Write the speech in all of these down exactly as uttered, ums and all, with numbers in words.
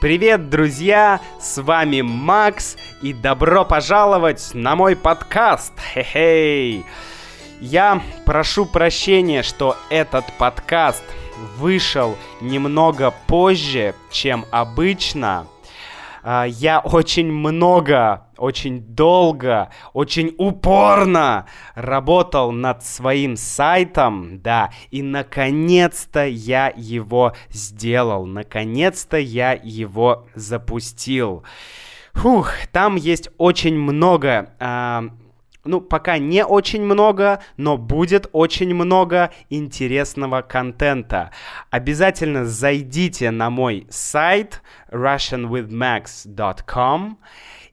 Привет, друзья! С вами Макс, и добро пожаловать на мой подкаст! Хе-хей! Я прошу прощения, что этот подкаст вышел немного позже, чем обычно. Я очень много, очень долго, очень упорно работал над своим сайтом, да, и наконец-то я его сделал, наконец-то я его запустил. Фух, там есть очень много, э, ну, пока не очень много, но будет очень много интересного контента. Обязательно зайдите на мой сайт russian with max dot com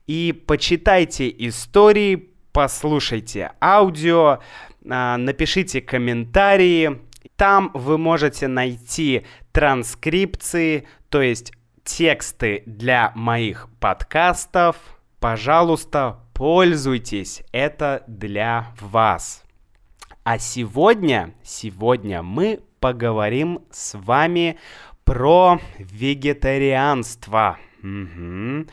и почитайте истории, послушайте аудио, напишите комментарии. Там вы можете найти транскрипции, то есть тексты для моих подкастов. Пожалуйста, пользуйтесь, это для вас. А сегодня, сегодня мы поговорим с вами про вегетарианство. Угу.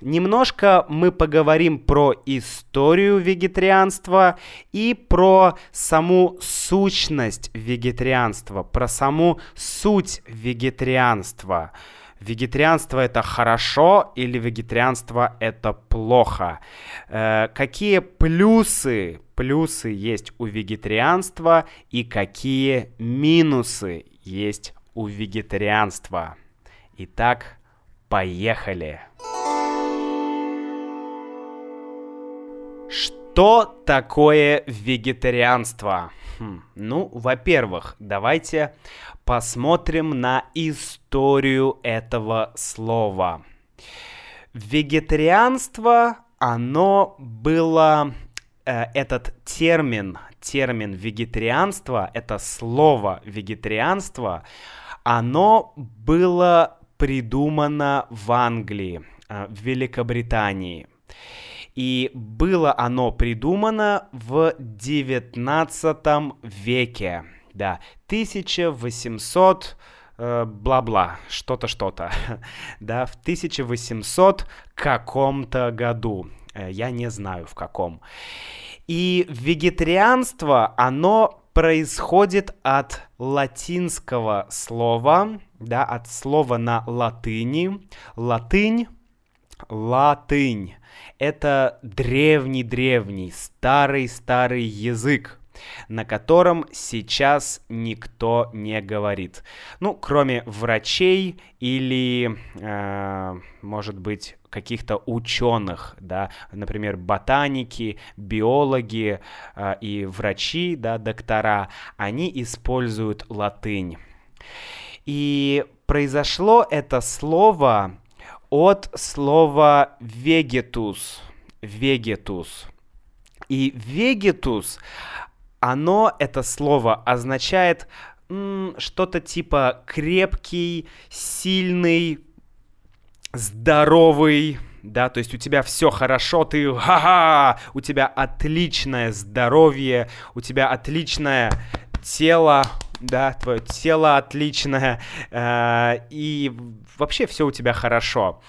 Немножко мы поговорим про историю вегетарианства и про саму сущность вегетарианства, про саму суть вегетарианства. Вегетарианство — это хорошо или вегетарианство — это плохо? Э, какие плюсы, плюсы есть у вегетарианства и какие минусы есть у вегетарианства? Итак, поехали! Что такое вегетарианство? Хм. Ну, во-первых, давайте посмотрим на историю этого слова. Вегетарианство, оно было... Э, этот термин, термин вегетарианство, это слово вегетарианство, оно было... придумано в Англии, в Великобритании. И было оно придумано в девятнадцатом веке. Да, тысяча восемьсот... Э, бла-бла, что-то, что-то. Да, в тысяча восемьсот каком-то году. Я не знаю, в каком. И вегетарианство, оно... происходит от латинского слова, да, от слова на латыни. Латынь, латынь — это древний-древний, старый-старый язык, на котором сейчас никто не говорит. Ну, кроме врачей или, э, может быть, каких-то ученых, да, например, ботаники, биологи э, и врачи, да, доктора, они используют латынь. И произошло это слово от слова «vegetus», «vegetus». И «vegetus», оно, это слово, означает м, что-то типа крепкий, сильный, здоровый, да, то есть у тебя все хорошо, ты ха-ха, у тебя отличное здоровье, у тебя отличное тело, да, твое тело отличное, э, и вообще все у тебя хорошо.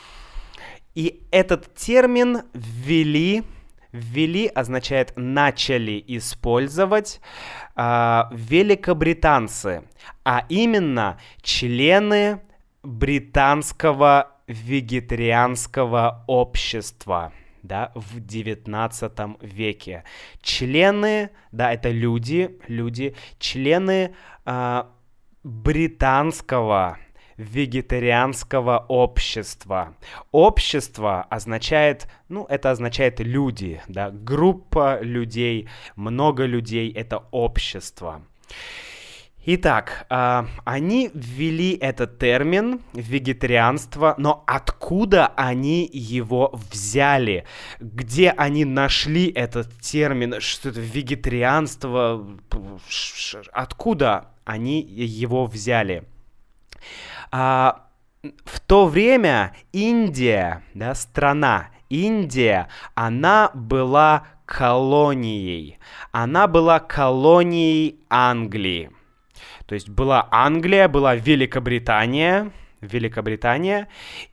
И этот термин ввели... Ввели означает начали использовать э, великобританцы, а именно члены британского вегетарианского общества, да, в девятнадцатом веке. Члены, да, это люди, люди, члены э, британского вегетарианского общества. Общество означает, ну, это означает люди, да, группа людей, много людей, это общество. Итак, э, они ввели этот термин вегетарианство, но откуда они его взяли? Где они нашли этот термин? Что это вегетарианство? Откуда они его взяли? А, в то время Индия, да, страна Индия, она была колонией. Она была колонией Англии. То есть была Англия, была Великобритания, Великобритания.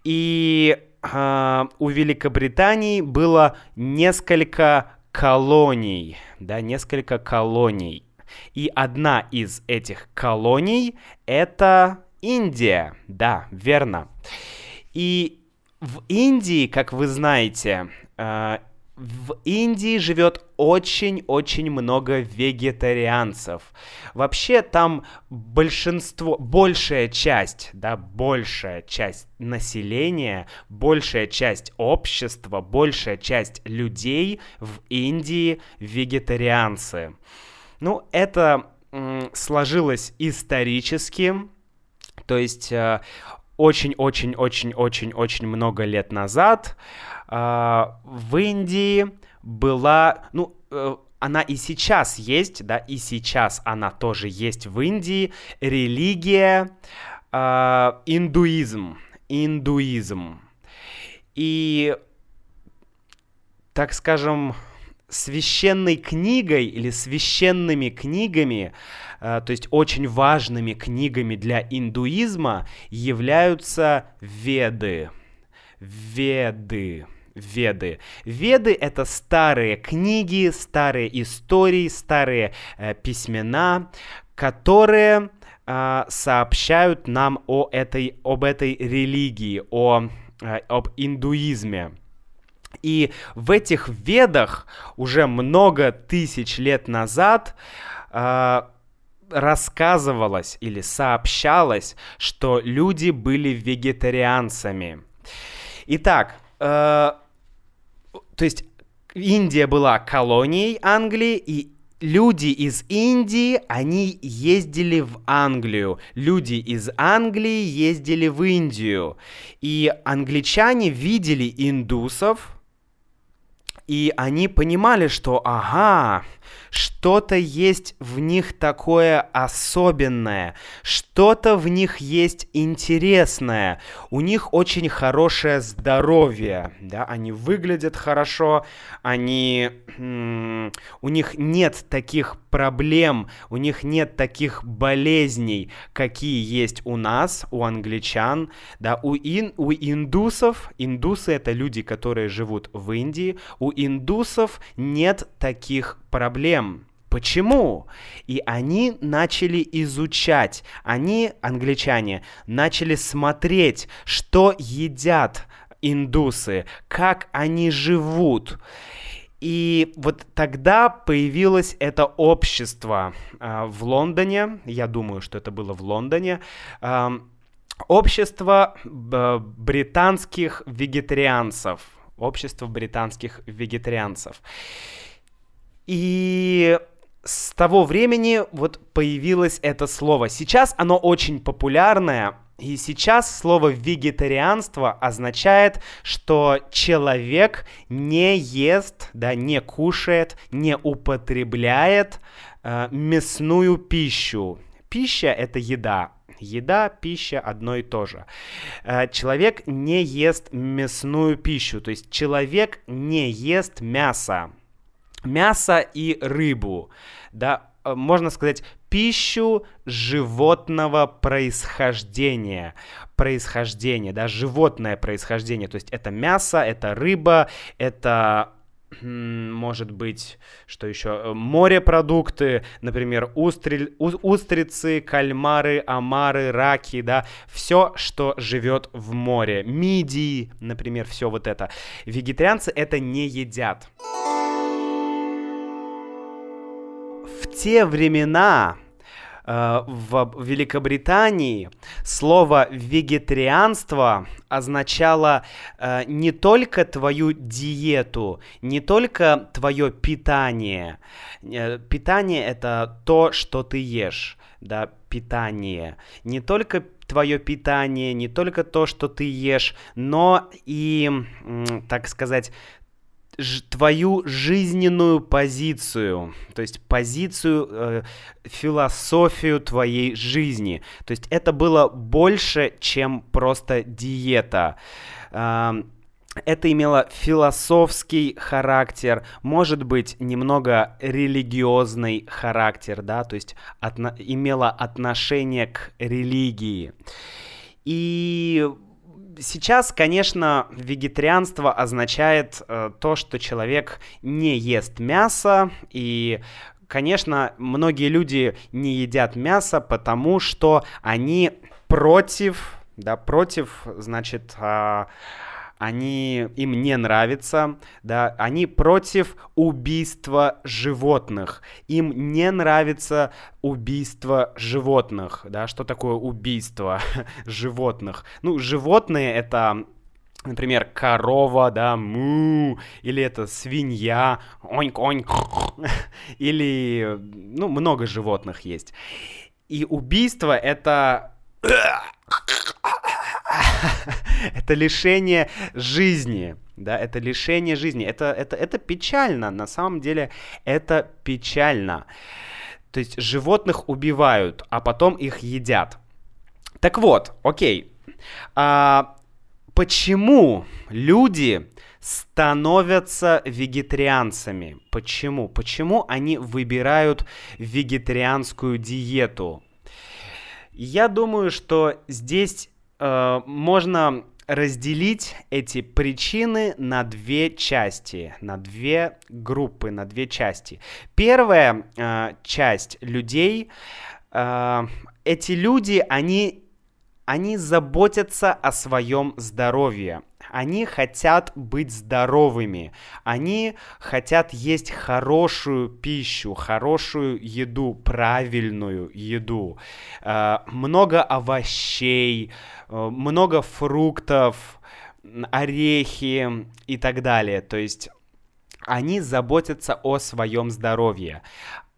И э, у Великобритании было несколько колоний, да, несколько колоний. И одна из этих колоний — это Индия. Да, верно. И в Индии, как вы знаете, э, в Индии живет очень-очень много вегетарианцев. Вообще там большинство, большая часть, да, большая часть населения, большая часть общества, большая часть людей в Индии вегетарианцы. Ну, это м- сложилось исторически, то есть э, очень-очень-очень-очень-очень много лет назад э, в Индии была, ну, э, она и сейчас есть, да, и сейчас она тоже есть в Индии, религия э, индуизм, индуизм. И, так скажем, священной книгой или священными книгами, э, то есть очень важными книгами для индуизма являются Веды. Веды. Веды. Веды — это старые книги, старые истории, старые э, письмена, которые э, сообщают нам о этой, об этой религии, о, э, об индуизме. И в этих Ведах уже много тысяч лет назад э, рассказывалось или сообщалось, что люди были вегетарианцами. Итак, э, то есть Индия была колонией Англии, и люди из Индии, они ездили в Англию. Люди из Англии ездили в Индию. И англичане видели индусов, и они понимали, что, ага, что-то есть в них такое особенное, что-то в них есть интересное. У них очень хорошее здоровье, да, они выглядят хорошо, они, м- у них нет таких проблем, у них нет таких болезней, какие есть у нас, у англичан, да, у, ин- у индусов, индусы — это люди, которые живут в Индии, у индусов нет таких проблем. Почему? И они начали изучать, они, англичане, начали смотреть, что едят индусы, как они живут. И вот тогда появилось это общество э, в Лондоне, я думаю, что это было в Лондоне, э, общество э, британских вегетарианцев, общество британских вегетарианцев. И с того времени вот появилось это слово. Сейчас оно очень популярное, и сейчас слово «вегетарианство» означает, что человек не ест, да, не кушает, не употребляет э, мясную пищу. Пища — это еда. Еда, пища — одно и то же. Э, человек не ест мясную пищу, то есть человек не ест мясо. Мясо и рыбу, да, можно сказать, пищу животного происхождения, происхождение, да, животное происхождение, то есть это мясо, это рыба, это, может быть, что еще, морепродукты, например, устри... устрицы, кальмары, омары, раки, да, все, что живет в море, мидии, например, все вот это. Вегетарианцы это не едят. В те времена э, в Великобритании слово «вегетарианство» означало э, не только твою диету, не только твое питание. Э, питание — это то, что ты ешь, да, питание. Не только твое питание, не только то, что ты ешь, но и, м, так сказать, твою жизненную позицию, то есть позицию, э, философию твоей жизни. То есть это было больше, чем просто диета. Э, это имело философский характер, может быть, немного религиозный характер, да, то есть отно- имело отношение к религии. И сейчас, конечно, вегетарианство означает э, то, что человек не ест мясо, и, конечно, многие люди не едят мясо, потому что они против, да, против, значит, э, они, им не нравится, да, они против убийства животных, им не нравится убийство животных, да, что такое убийство животных? Ну, животные — это, например, корова, да, му, или это свинья, оньк-оньк, или, ну, много животных есть. И убийство — это... Это лишение жизни, да, это лишение жизни, это, это, это печально, на самом деле это печально. То есть животных убивают, а потом их едят. Так вот, окей, а почему люди становятся вегетарианцами? Почему? Почему они выбирают вегетарианскую диету? Я думаю, что здесь э, можно разделить эти причины на две части, на две группы, на две части. Первая э, часть людей, э, эти люди, они, они заботятся о своем здоровье. Они хотят быть здоровыми, они хотят есть хорошую пищу, хорошую еду, правильную еду, много овощей, много фруктов, орехи и так далее. То есть они заботятся о своем здоровье.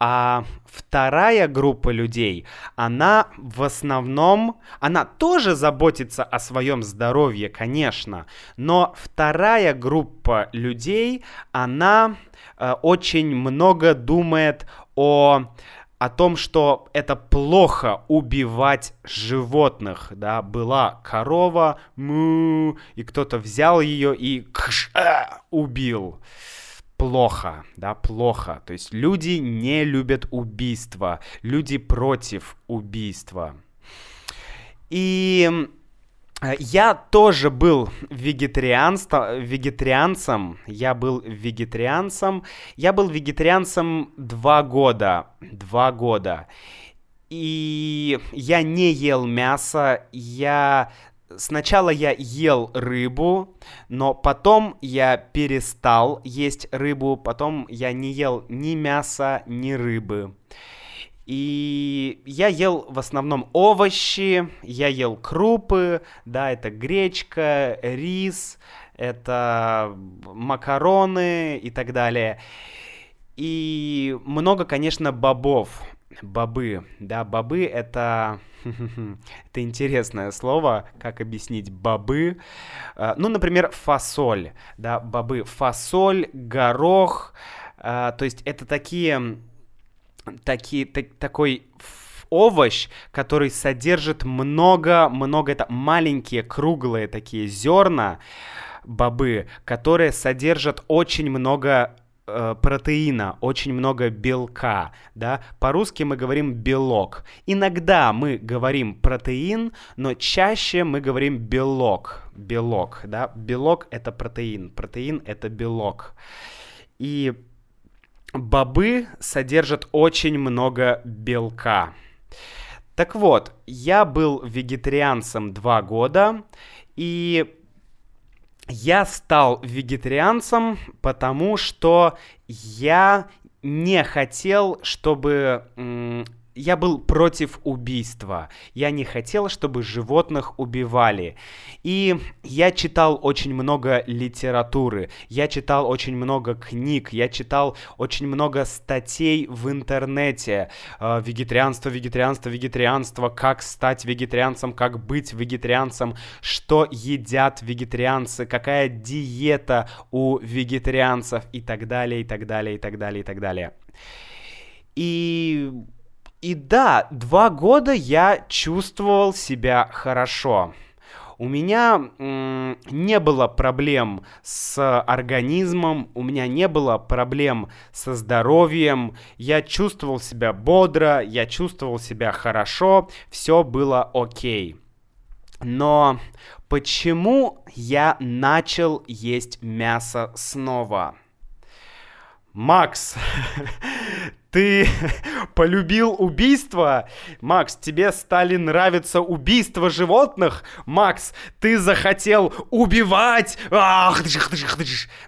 А вторая группа людей, она в основном, она тоже заботится о своем здоровье, конечно, но вторая группа людей, она э, очень много думает о... о том, что это плохо убивать животных, да, была корова, му, и кто-то взял ее и кш, а, убил. Плохо, да, плохо. То есть люди не любят убийства, люди против убийства. И я тоже был вегетарианцем, я был вегетарианцем, я был вегетарианцем два года, два года. И я не ел мясо, я... Сначала я ел рыбу, но потом я перестал есть рыбу, потом я не ел ни мяса, ни рыбы. И я ел в основном овощи, я ел крупы, да, это гречка, рис, это макароны и так далее. И много, конечно, бобов. Бобы, да, бобы — это, это интересное слово, как объяснить бобы. Ну, например, фасоль, да, бобы, фасоль, горох, то есть это такие, такие, так, такой овощ, который содержит много-много, это маленькие круглые такие зерна, бобы, которые содержат очень много протеина, очень много белка, да, по-русски мы говорим белок, иногда мы говорим протеин, но чаще мы говорим белок, белок, да, белок — это протеин, протеин — это белок, и бобы содержат очень много белка. Так вот, я был вегетарианцем два года, и я стал вегетарианцем, потому что я не хотел, чтобы... Я был против убийства. Я не хотел, чтобы животных убивали. И я читал очень много литературы. Я читал очень много книг. Я читал очень много статей в интернете. Э, вегетарианство, вегетарианство, вегетарианство. Как стать вегетарианцем, как быть вегетарианцем. Что едят вегетарианцы. Какая диета у вегетарианцев. И так далее, и так далее, и так далее, и так далее. И... И да, два года я чувствовал себя хорошо. У меня м- не было проблем с организмом, у меня не было проблем со здоровьем. Я чувствовал себя бодро, я чувствовал себя хорошо, все было окей. Но почему я начал есть мясо снова? Макс, ты полюбил убийство? Макс, тебе стали нравиться убийства животных? Макс, ты захотел убивать? Ах!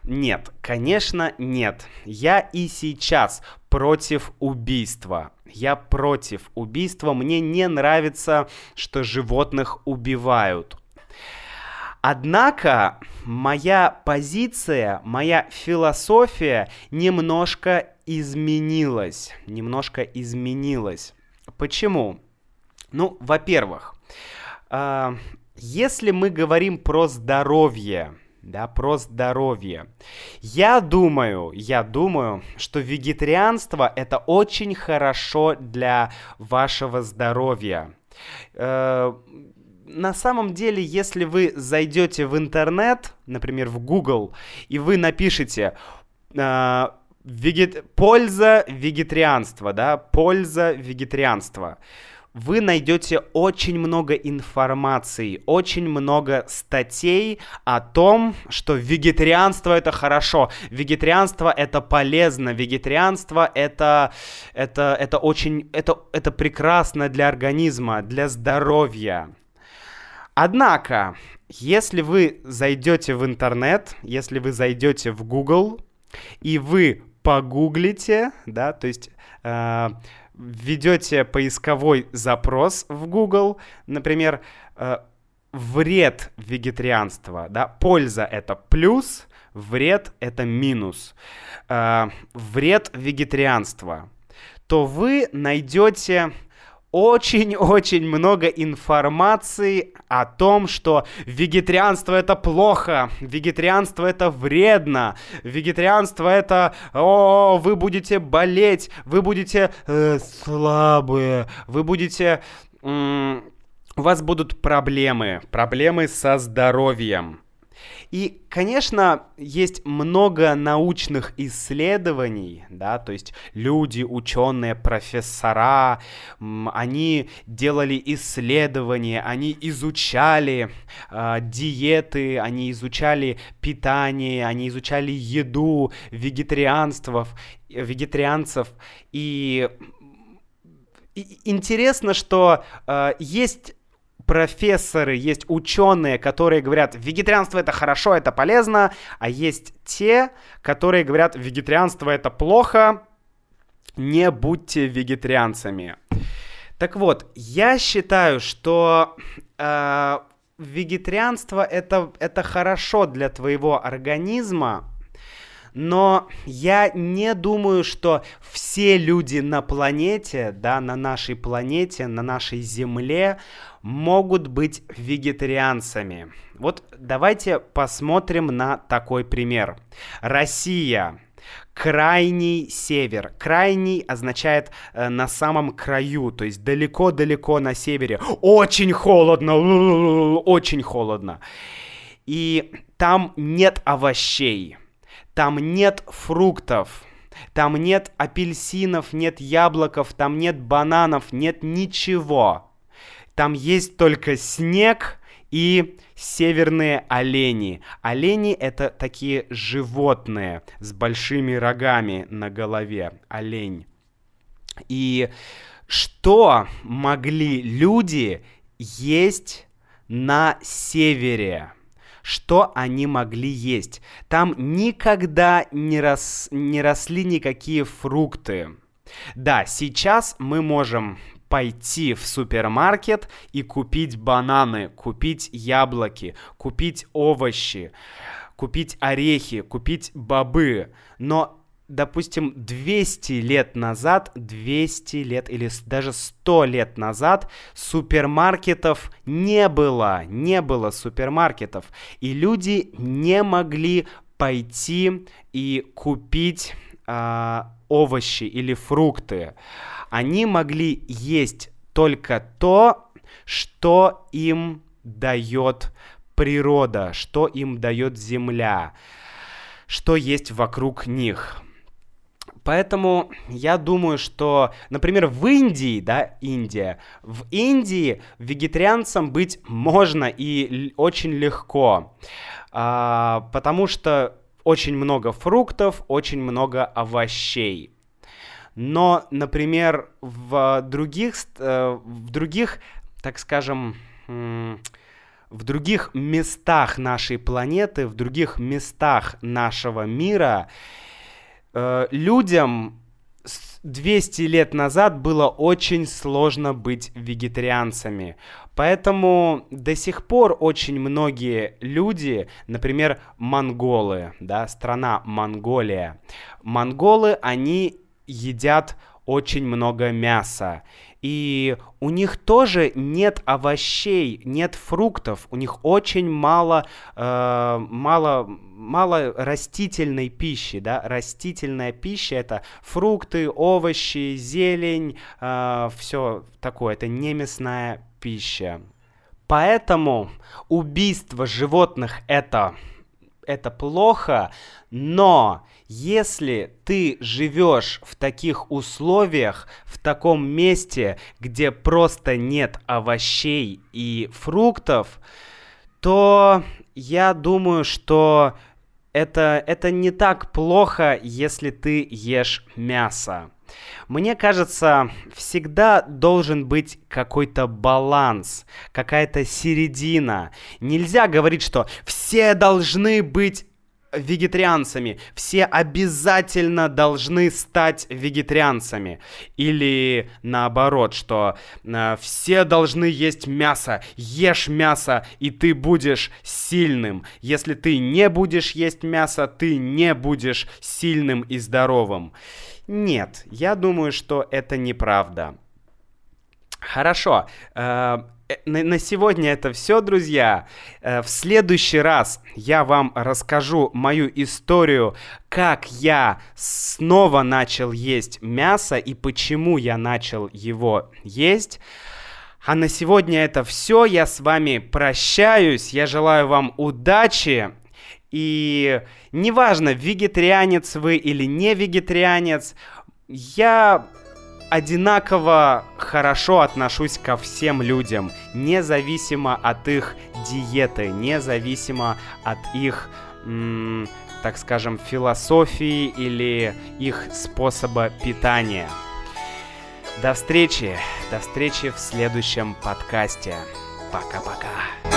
Нет, конечно, нет. Я и сейчас против убийства. Я против убийства. Мне не нравится, что животных убивают. Однако моя позиция, моя философия немножко изменилась. Немножко изменилась. Почему? Ну, во-первых, э, если мы говорим про здоровье, да, про здоровье, я думаю, я думаю, что вегетарианство – это очень хорошо для вашего здоровья. Э, На самом деле, если вы зайдете в интернет, например, в Google, и вы напишете э, вегет... «польза вегетарианства», да, «польза вегетарианства», вы найдете очень много информации, очень много статей о том, что вегетарианство — это хорошо, вегетарианство — это полезно, вегетарианство — это, это, это очень, это, это прекрасно для организма, для здоровья. Однако, если вы зайдете в интернет, если вы зайдете в Google и вы погуглите, да, то есть э, введете поисковой запрос в Google, например, э, вред вегетарианства, да, польза — это плюс, вред — это минус, э, вред вегетарианства, то вы найдете очень-очень много информации о том, что вегетарианство — это плохо, вегетарианство — это вредно, вегетарианство — это «О, вы будете болеть, вы будете э, слабые, вы будете... Э, у вас будут проблемы, проблемы со здоровьем». И, конечно, есть много научных исследований, да, то есть люди, ученые, профессора, они делали исследования, они изучали э, диеты, они изучали питание, они изучали еду вегетарианцев, вегетарианцев, и, и интересно, что э, есть... профессоры, есть ученые, которые говорят, вегетарианство — это хорошо, это полезно, а есть те, которые говорят, вегетарианство — это плохо, не будьте вегетарианцами. Так вот, я считаю, что э, вегетарианство это, это хорошо для твоего организма, но я не думаю, что все люди на планете, да, на нашей планете, на нашей Земле могут быть вегетарианцами. Вот давайте посмотрим на такой пример. Россия. Крайний север. Крайний означает э, на самом краю, то есть далеко-далеко на севере. Очень холодно, очень холодно. И там нет овощей. Там нет фруктов, там нет апельсинов, нет яблоков, там нет бананов, нет ничего. Там есть только снег и северные олени. Олени — это такие животные с большими рогами на голове, олень. И что могли люди есть на севере? Что они могли есть. Там никогда не, рос, не росли никакие фрукты. Да, сейчас мы можем пойти в супермаркет и купить бананы, купить яблоки, купить овощи, купить орехи, купить бобы. Но, допустим, двести лет назад, двести лет или даже сто лет назад супермаркетов не было, не было супермаркетов, и люди не могли пойти и купить э, овощи или фрукты. Они могли есть только то, что им дает природа, что им дает земля, что есть вокруг них. Поэтому я думаю, что, например, в Индии, да, Индия, в Индии вегетарианцем быть можно и очень легко, а, потому что очень много фруктов, очень много овощей. Но, например, в других, в других, так скажем, в других местах нашей планеты, в других местах нашего мира людям двести лет назад было очень сложно быть вегетарианцами. Поэтому до сих пор очень многие люди, например, монголы, да, страна Монголия, монголы, они едят очень много мяса. И у них тоже нет овощей, нет фруктов, у них очень мало, э, мало, мало растительной пищи, да, растительная пища — это фрукты, овощи, зелень, э, все такое, это не мясная пища. Поэтому убийство животных — это... это плохо, но если ты живешь в таких условиях, в таком месте, где просто нет овощей и фруктов, то я думаю, что это, это не так плохо, если ты ешь мясо. Мне кажется, всегда должен быть какой-то баланс, какая-то середина. Нельзя говорить, что все должны быть вегетарианцами, все обязательно должны стать вегетарианцами. Или наоборот, что э, все должны есть мясо, ешь мясо, и ты будешь сильным. Если ты не будешь есть мясо, ты не будешь сильным и здоровым. Нет, я думаю, что это неправда. Хорошо. Э, на сегодня это все, друзья. В следующий раз я вам расскажу мою историю, как я снова начал есть мясо и почему я начал его есть. А на сегодня это все. Я с вами прощаюсь. Я желаю вам удачи. И неважно, вегетарианец вы или не вегетарианец, я... одинаково хорошо отношусь ко всем людям, независимо от их диеты, независимо от их, м, так скажем, философии или их способа питания. До встречи, до встречи в следующем подкасте. Пока-пока.